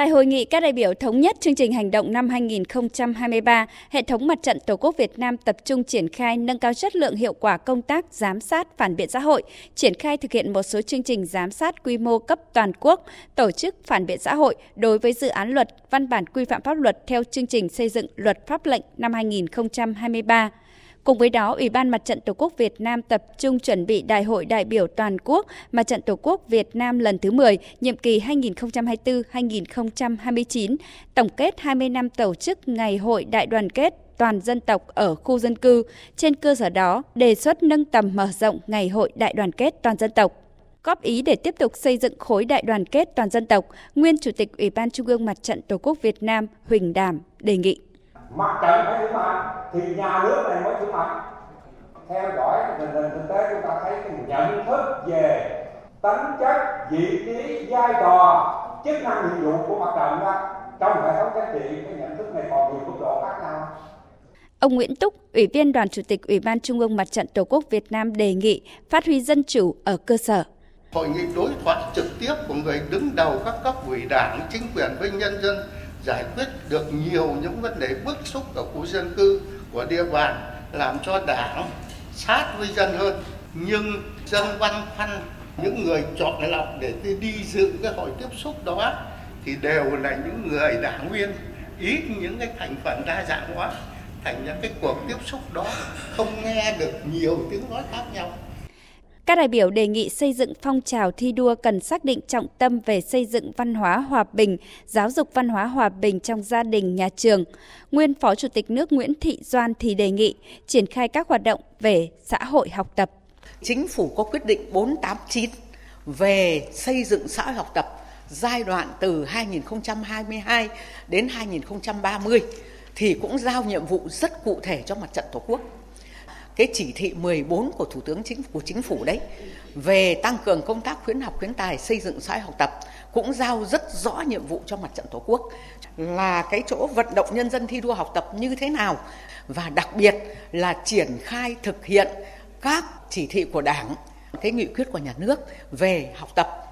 Tại hội nghị, các đại biểu thống nhất chương trình hành động năm 2023, hệ thống Mặt trận Tổ quốc Việt Nam tập trung triển khai nâng cao chất lượng hiệu quả công tác giám sát phản biện xã hội, triển khai thực hiện một số chương trình giám sát quy mô cấp toàn quốc, tổ chức phản biện xã hội đối với dự án luật, văn bản quy phạm pháp luật theo chương trình xây dựng luật pháp lệnh năm 2023. Cùng với đó, Ủy ban Mặt trận Tổ quốc Việt Nam tập trung chuẩn bị Đại hội đại biểu Toàn quốc Mặt trận Tổ quốc Việt Nam lần thứ 10, nhiệm kỳ 2024-2029, tổng kết 20 năm tổ chức Ngày hội Đại đoàn kết Toàn dân tộc ở khu dân cư. Trên cơ sở đó, đề xuất nâng tầm mở rộng Ngày hội Đại đoàn kết Toàn dân tộc. Góp ý để tiếp tục xây dựng khối đại đoàn kết toàn dân tộc, Nguyên Chủ tịch Ủy ban Trung ương Mặt trận Tổ quốc Việt Nam Huỳnh Đảm đề nghị. Mặt trận phải vững mạnh thì nhà nước này mới vững mạnh. Theo dõi tình hình thực tế, chúng ta thấy cái nhận thức về tính chất, vị trí, vai trò, chức năng nhiệm vụ của mặt trận trong hệ thống chính trị, cái nhận thức này còn nhiều mức độ khác nhau. Ông Nguyễn Túc, Ủy viên Đoàn Chủ tịch Ủy ban Trung ương Mặt trận Tổ quốc Việt Nam đề nghị phát huy dân chủ ở cơ sở. Hội nghị đối thoại trực tiếp của người đứng đầu các cấp ủy Đảng, chính quyền với nhân dân giải quyết được nhiều những vấn đề bức xúc ở khu dân cư của địa bàn, làm cho Đảng sát với dân hơn. Nhưng dân băn khoăn, những người chọn lọc để đi dự cái hội tiếp xúc đó thì đều là những người đảng viên ít những cái thành phần đa dạng hóa, thành những cái cuộc tiếp xúc đó không nghe được nhiều tiếng nói khác nhau. Các đại biểu đề nghị xây dựng phong trào thi đua cần xác định trọng tâm về xây dựng văn hóa hòa bình, giáo dục văn hóa hòa bình trong gia đình, nhà trường. Nguyên Phó Chủ tịch nước Nguyễn Thị Doan thì đề nghị triển khai các hoạt động về xã hội học tập. Chính phủ có quyết định 489 về xây dựng xã hội học tập giai đoạn từ 2022 đến 2030 thì cũng giao nhiệm vụ rất cụ thể cho Mặt trận Tổ quốc. Cái chỉ thị 14 của Thủ tướng Chính phủ đấy về tăng cường công tác khuyến học khuyến tài, xây dựng xã hội học tập cũng giao rất rõ nhiệm vụ cho Mặt trận Tổ quốc là cái chỗ vận động nhân dân thi đua học tập như thế nào, và đặc biệt là triển khai thực hiện các chỉ thị của Đảng, cái nghị quyết của nhà nước về học tập